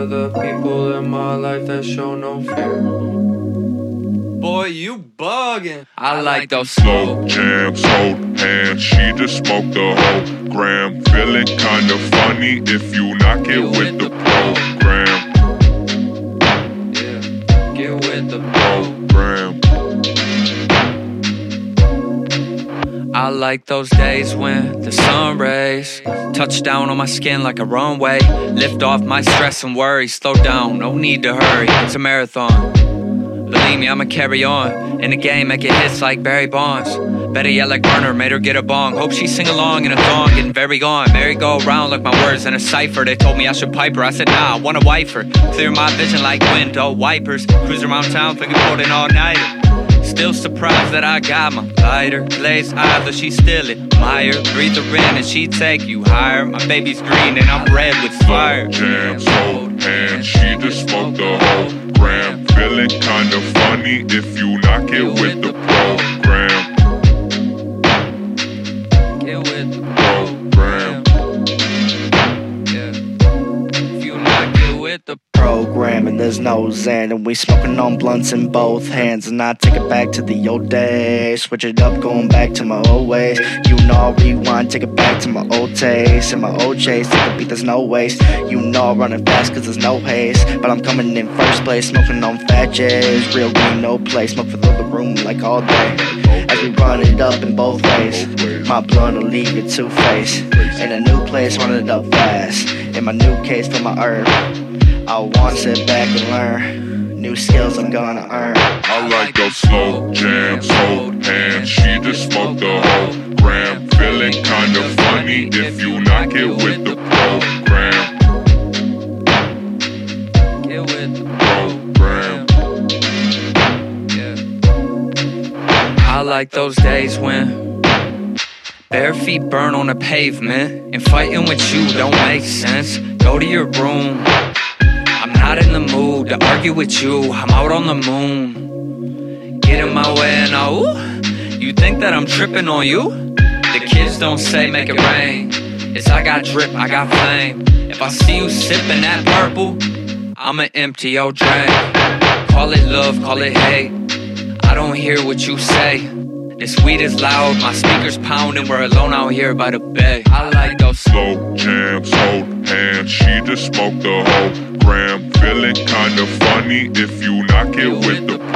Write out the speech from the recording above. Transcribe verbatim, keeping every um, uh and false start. for the people in my life that show no fear. Boy, you buggin'. I like those slow jams, hold hands. She just smoked the whole gram. Feeling kinda funny if you knock it with the program. Yeah, get with the program. I like those days when the sun rays touch down on my skin like a runway. Lift off my stress and worry, slow down, no need to hurry. It's a marathon, believe me, I'ma carry on. In the game, making hits like Barry Bonds. Better yet, like Burner, made her get a bong. Hope she sing along in a thong, getting very on. Merry-go-round like my words in a cipher. They told me I should pipe her, I said nah, I want a wifer. Clear my vision like window wipers. Cruise around town, thinking cold and all-nighter. Still surprised that I got my lighter. Glazed eyes, though she still admire. Breathe her in and she take you higher. My baby's green and I'm red with fire. Slow jams, hold hands. She just smoked the whole gram. Feeling kinda funny if you knock it with the program. Get with the program. Yeah. If you knock it with the program, and there's no Xan, and we smoking on blunts in both hands. And I take it back to the old days, switch it up, going back to my old ways. You know, rewind, take it back to my old taste and my old chase. Take a beat, there's no waste. You know, running fast, cause there's no haste. But I'm coming in first place, smoking on fat J's. Real green, no play, smoke for the room like all day. As we run it up in both ways, my blunt will leave you two-faced. In a new place, run it up fast. In my new case, for my herb. I wanna sit back and learn new skills I'm gonna earn. I like those slow jams, hold hands. She just smoked the whole gram. Feeling kinda funny if you knock it with the program. Get with the program. Yeah. I like those days when bare feet burn on the pavement, and fighting with you don't make sense. Go to your room. I'm not in the mood to argue with you, I'm out on the moon. Get in my way and I, ooh, you think that I'm tripping on you? The kids don't say make it rain, it's I got drip, I got flame. If I see you sipping that purple, I'ma empty your drain. Call it love, call it hate, I don't hear what you say. This weed is loud, my speakers pounding, we're alone out here by the bay. I like those slow jams, hold hands. She just smoked the whole gram. Feeling kinda funny if you knock it with the